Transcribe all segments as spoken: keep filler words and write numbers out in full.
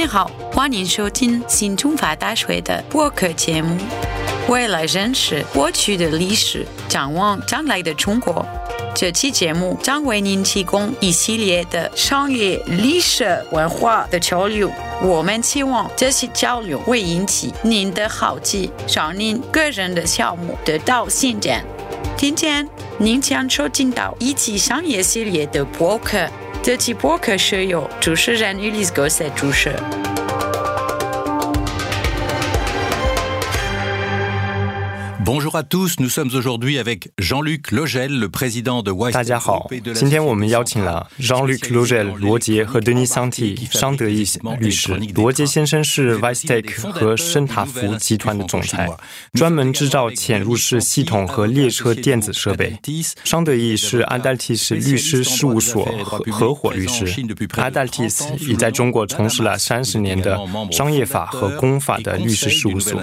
您好，欢迎收听新东华大学的播客节目，为了认识过去的历史，展望将来的中国。这期节目将为您提供一系列的商业、历史、文化的交流。我们期望这些交流会引起您的好奇，让您个人的项目得到进展。今天您将收听到一期商业系列的播客，这期播客是由主持人 Ulysse Gosset 主持。Bonjour à tous, nous sommes aujourd'hui avec Jean-Luc Logel, le président de Vastec. 大家好，今天我们邀请了 Jean-Luc Logel 罗杰和 Denis Santy 商德义律师。罗杰先生是 Vastec 和深塔福集团的总裁，专门制造潜入式系统和列车电子设备。商德义是 Adaltis 律师事务所合伙律师。Adaltis 已在中国从事了三十年的商业法和公法的律师事务所。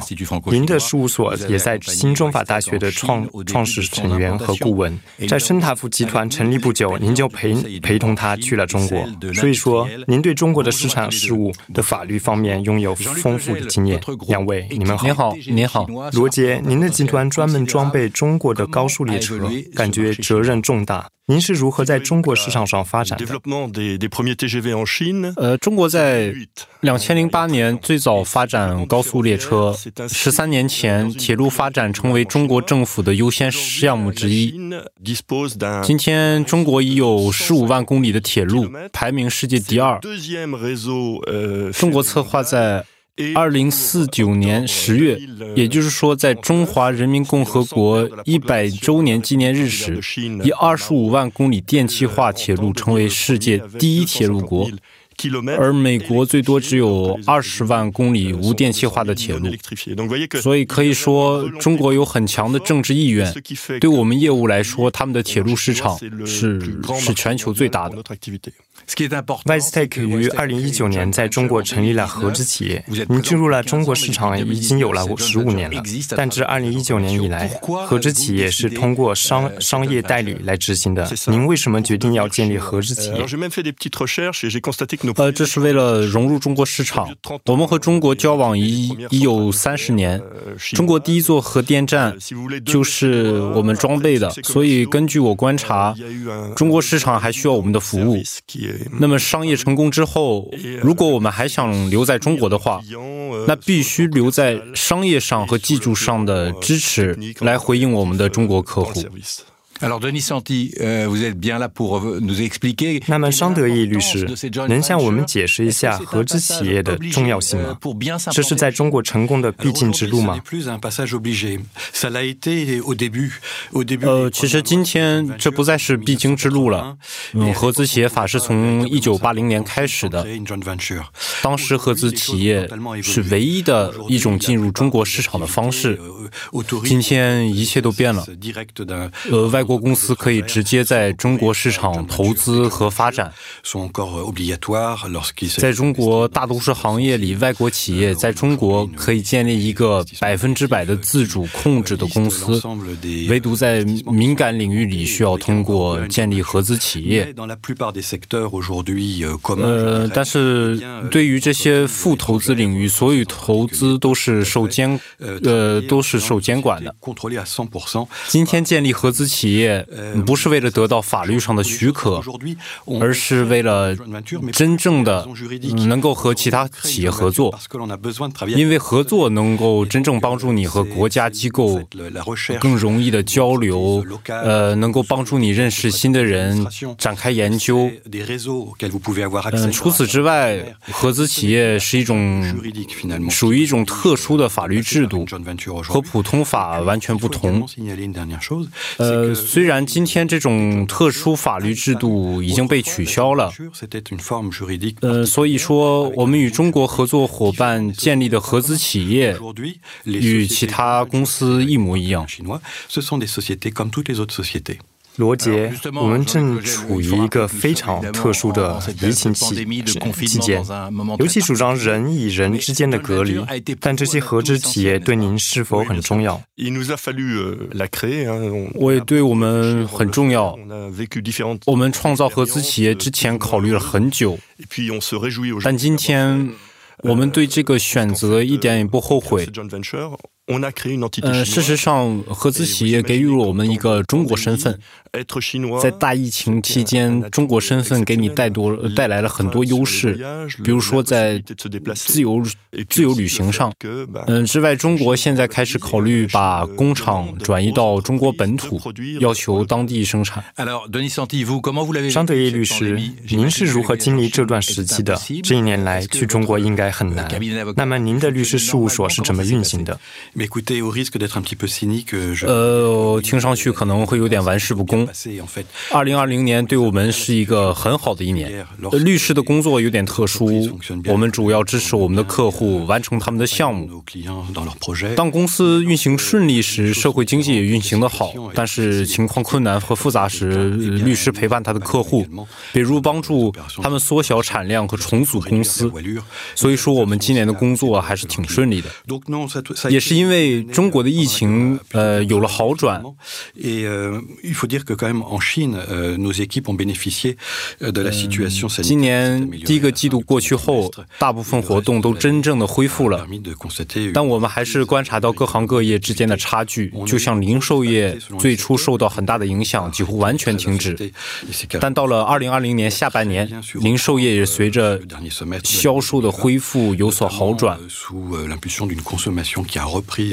您的事务所也在新新中法大学的 创, 创始成员和顾问，在深塔福集团成立不久，您就 陪, 陪同他去了中国，所以说您对中国的市场事务的法律方面拥有丰富的经验。两位你们好。您好，您好。罗杰，您的集团专门装备中国的高速列车，感觉责任重大。您是如何在中国市场上发展的？呃，中国在二零零八年最早发展高速列车，十三年前铁路发展成为中国政府的优先项目之一。今天中国已有十五万公里的铁路，排名世界第二。中国策划在二零四九年十月，也就是说在中华人民共和国一百周年纪念日时，以二十五万公里电气化铁路成为世界第一铁路国，而美国最多只有二十万公里无电气化的铁路。所以可以说中国有很强的政治意愿，对我们业务来说，他们的铁路市场 是, 是全球最大的。Vastec 于二零一九年在中国成立了合资企业，您进入了中国市场已经有了十五年了，但至二零一九年以来，合资企业是通过 商, 商业代理来执行的。您为什么决定要建立合资企业？呃，这是为了融入中国市场。我们和中国交往已已有三十年，中国第一座核电站就是我们装备的，所以根据我观察，中国市场还需要我们的服务。那么商业成功之后，如果我们还想留在中国的话，那必须留在商业上和技术上的支持来回应我们的中国客户。那么商德义律师，能向我们解释一下合资企业的重要性吗？这是在中国成功的必经之路吗？呃，其实今天这不再是必经之路了。嗯，合资企业法是从一九八零年开始的，当时合资企业是唯一的一种进入中国市场的方式。今天一切都变了，呃，外国公司可以直接在中国市场投资和发展。在中国大多数行业里，外国企业在中国可以建立一个百分之百的自主控制的公司，唯独在敏感领域里需要通过建立合资企业。呃，但是对于这些副投资领域，所有投资都是受监呃都是受监管的。今天建立合资企业不是为了得到法律上的许可，而是为了真正的能够和其他企业合作，因为合作能够真正帮助你和国家机构更容易的交流，呃，能够帮助你认识新的人，展开研究。嗯，除此之外，合资企业是一种属于一种特殊的法律制度，和普通法完全不同。呃，虽然今天这种特殊法律制度已经被取消了，呃，所以说我们与中国合作伙伴建立的合资企业与其他公司一模一样。罗杰，我们正处于一个非常特殊的疫情期间，尤其主张人与人之间的隔离，但这些合资企业对您是否很重要？我也对我们很重要。我们创造合资企业之前考虑了很久，但今天我们对这个选择一点也不后悔。呃，事实上，合资企业给予了我们一个中国身份。在大疫情期间，中国身份给你带多带来了很多优势，比如说在自由自由旅行上。嗯，之外，中国现在开始考虑把工厂转移到中国本土，要求当地生产。张德义律师，您是如何经历这段时期的？这一年来去中国应该很难。那么，您的律师事务所是怎么运行的？呃，听上去可能会有点玩世不恭。二零二零年对我们是一个很好的一年。律师的工作有点特殊，我们主要支持我们的客户完成他们的项目。当公司运行顺利时，社会经济也运行得好；但是情况困难和复杂时，律师陪伴他的客户，比如帮助他们缩小产量和重组公司。所以说，我们今年的工作还是挺顺利的。也是因为因为中国的疫情呃有了好转，今年第一个季度过去后，大部分活动都真正的恢复了，但我们还是观察到各行各业之间的差距，就像零售业最初受到很大的影响，几乎完全停止，但到了二零二零年下半年，零售业也随着销售的恢复有所好转。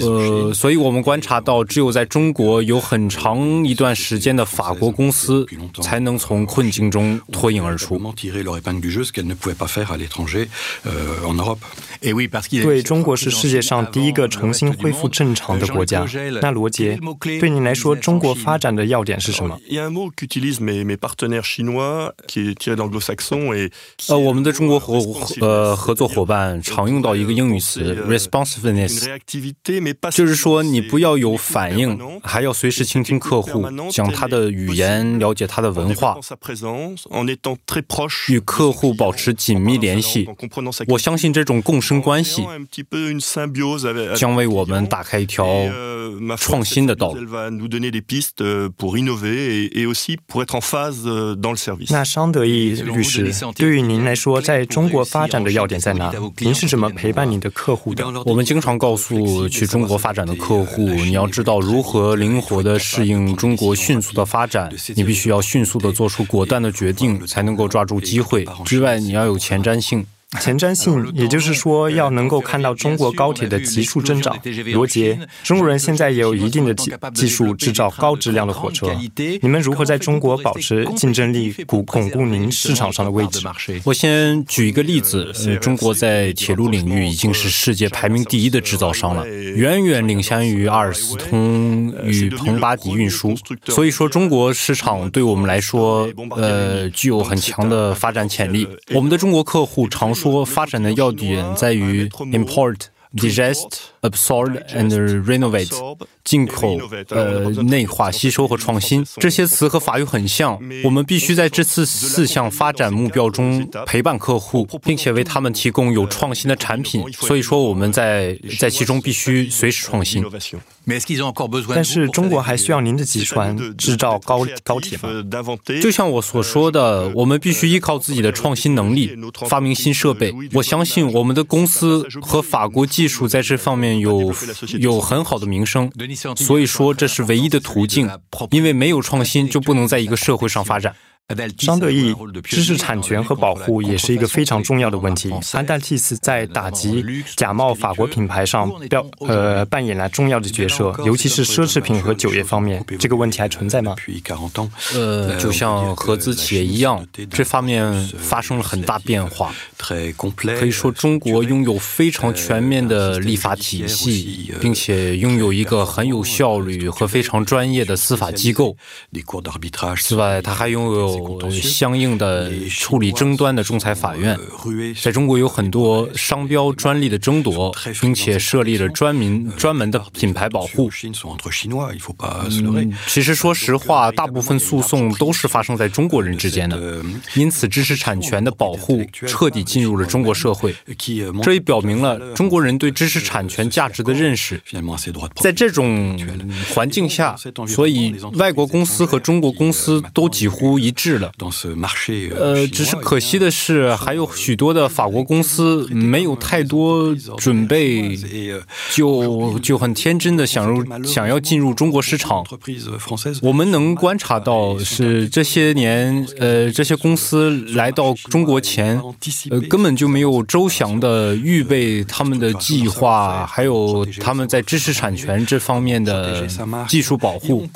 呃，所以我们观察到，只有在中国有很长一段时间的法国公司才能从困境中脱颖而出。对，中国是世界上第一个重新恢复正常的国家。那罗杰，对你来说，中国发展的要点是什么？呃，我们的中国合呃合作伙伴常用到一个英语词 responsiveness。就是说你不要有反应，还要随时倾听客户，讲他的语言，了解他的文化，与客户保持紧密联系。我相信这种共生关系将为我们打开一条创新的道路。那桑德义律师，对于您来说，在中国发展的要点在哪？您是怎么陪伴你的客户的？我们经常告诉去中国发展的客户，你要知道如何灵活地适应中国迅速的发展，你必须要迅速地做出果断的决定，才能够抓住机会。之外，你要有前瞻性。前瞻性，也就是说要能够看到中国高铁的急速增长。罗杰，中国人现在也有一定的技术制造高质量的火车，你们如何在中国保持竞争力，巩固您市场上的位置？我先举一个例子，呃、中国在铁路领域已经是世界排名第一的制造商了，远远领先于阿尔斯通与彭巴迪运输。所以说，中国市场对我们来说，呃，具有很强的发展潜力。我们的中国客户常说。说发展的要点在于 import, digest, absorb and renovate， 进口、呃、内化、吸收和创新。这些词和法语很像，我们必须在这次四项发展目标中陪伴客户，并且为他们提供有创新的产品。所以说我们在在其中必须随时创新。但是中国还需要您的集团制造 高, 高铁吗？就像我所说的，我们必须依靠自己的创新能力，发明新设备。我相信我们的公司和法国技术在这方面有有很好的名声，所以说这是唯一的途径，因为没有创新就不能在一个社会上发展。张德义，知识产权和保护也是一个非常重要的问题。安达蒂斯在打击假冒法国品牌上标、呃、扮演了重要的角色，尤其是奢侈品和酒业方面。这个问题还存在吗？呃，就像合资企业一样，这方面发生了很大变化。可以说，中国拥有非常全面的立法体系，并且拥有一个很有效率和非常专业的司法机构。此外，它还拥有相应的处理争端的仲裁法院。在中国有很多商标专利的争夺，并且设立了专门专门的品牌保护。嗯，其实说实话，大部分诉讼都是发生在中国人之间的，因此知识产权的保护彻底进入了中国社会。这也表明了中国人对知识产权价值的认识。在这种环境下，所以外国公司和中国公司都几乎一致制了。呃，只是可惜的是，还有许多的法国公司没有太多准备，就就很天真的想入想要进入中国市场。我们能观察到是这些年，呃，这些公司来到中国前，呃，根本就没有周详的预备他们的计划，还有他们在知识产权这方面的技术保护。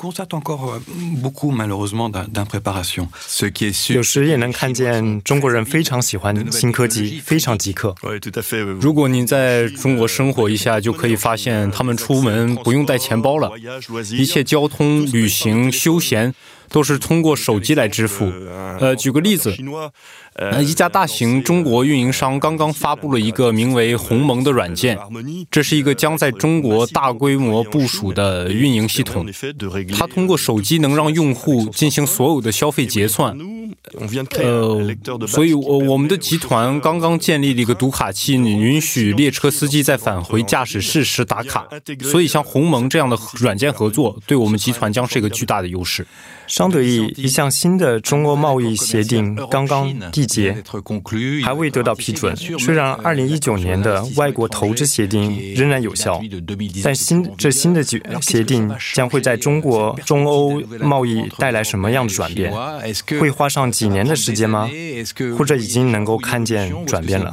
有时也能看见中国人非常喜欢新科技，非常即刻。如果你在中国生活一下，就可以发现他们出门不用带钱包了，一切交通、旅行、休闲都是通过手机来支付。呃，举个例子，呃，一家大型中国运营商刚刚发布了一个名为鸿蒙的软件，这是一个将在中国大规模部署的运营系统。它通过手机能让用户进行所有的消费结算。呃，所以我们的集团刚刚建立了一个读卡器，允许列车司机在返回驾驶室时打卡。所以像鸿蒙这样的软件合作，对我们集团将是一个巨大的优势。相对于一项新的中欧贸易协定刚刚缔结，还未得到批准。虽然二零一九年的外国投资协定仍然有效，但新这新的协定将会在中国中欧贸易带来什么样的转变？会花上几年的时间吗？或者已经能够看见转变了？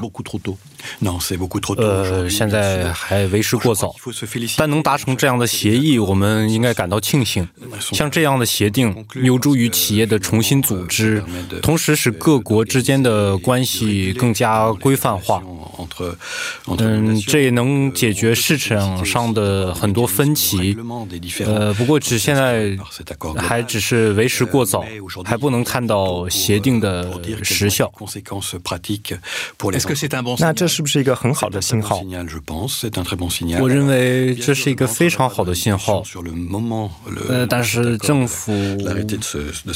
呃，现在还为时过早，但能达成这样的协议，我们应该感到庆幸。像这样的协定有助于企业的重新组织，同时使各国之间的关系更加规范化。嗯，这也能解决市场上的很多分歧。呃，不过只现在还只是为时过早，还不能看到协定的实效。那这是不是一个很好的信号？我认为这是一个非常好的信号。呃，但是政府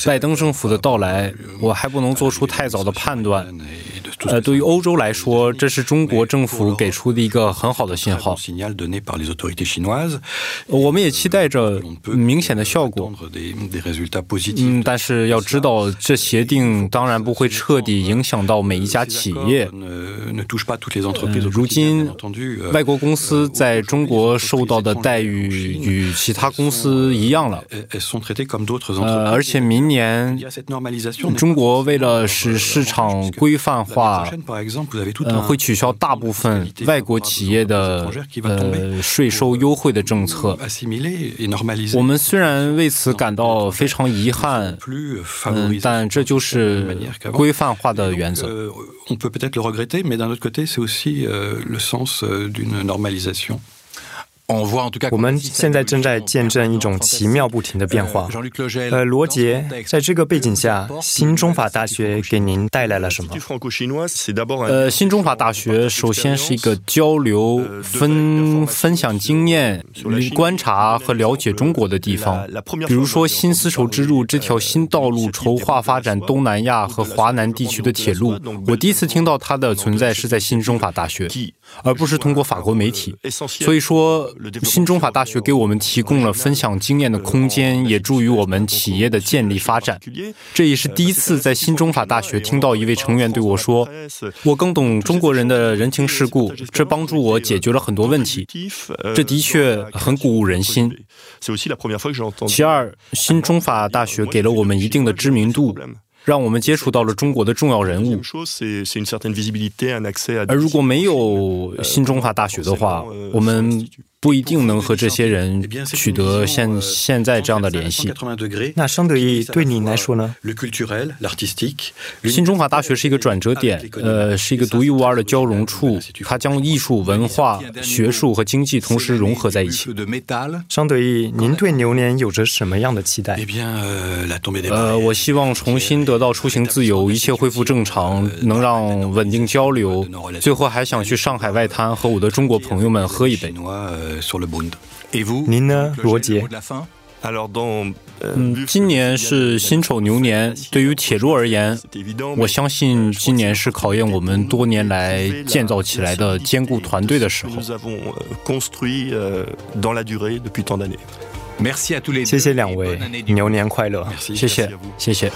拜登政府的到来，我还不能做出太早的判断。呃，对于欧洲来说，这是中国政府给出的一个很好的信号。我们也期待着明显的效果。嗯，但是要知道，这协定当然不会彻底影响到每一家企业。嗯，如今，外国公司在中国受到的待遇与其他公司一样了。呃，而且明年，中国为了使市场规范化，呃，会取消大部分外国企业的呃税收优惠的政策。我们虽然为此感到非常遗憾，嗯，但这就是规范化的原则。mais d'un autre côté, c'est aussi euh, le sens euh, d'une normalisation.我们现在正在见证一种奇妙不停的变化。呃，罗杰，在这个背景下，新中法大学给您带来了什么？呃，新中法大学首先是一个交流、分分享经验、观察和了解中国的地方。比如说，新丝绸之路这条新道路筹划发展东南亚和华南地区的铁路。我第一次听到它的存在是在新中法大学，而不是通过法国媒体。所以说，新中法大学给我们提供了分享经验的空间，也助于我们企业的建立发展。这也是第一次在新中法大学听到一位成员对我说：“我更懂中国人的人情世故，这帮助我解决了很多问题。”这的确很鼓舞人心。其二，新中法大学给了我们一定的知名度，让我们接触到了中国的重要人物。而如果没有新中法大学的话，我们不一定能和这些人取得现现在这样的联系。那相对于对你来说呢？新中法大学是一个转折点，呃，是一个独一无二的交融处，它将艺术、文化、学术和经济同时融合在一起。相对于您对牛年有着什么样的期待？呃，我希望重新得到出行自由，一切恢复正常，能让稳定交流。最后还想去上海外滩和我的中国朋友们喝一杯。您呢，罗杰？嗯，今年是辛丑牛年，对于铁路而言，我相信今年是考验我们多年来建造起来的坚固团队的时候。谢谢两位，牛年快乐！谢谢，谢谢。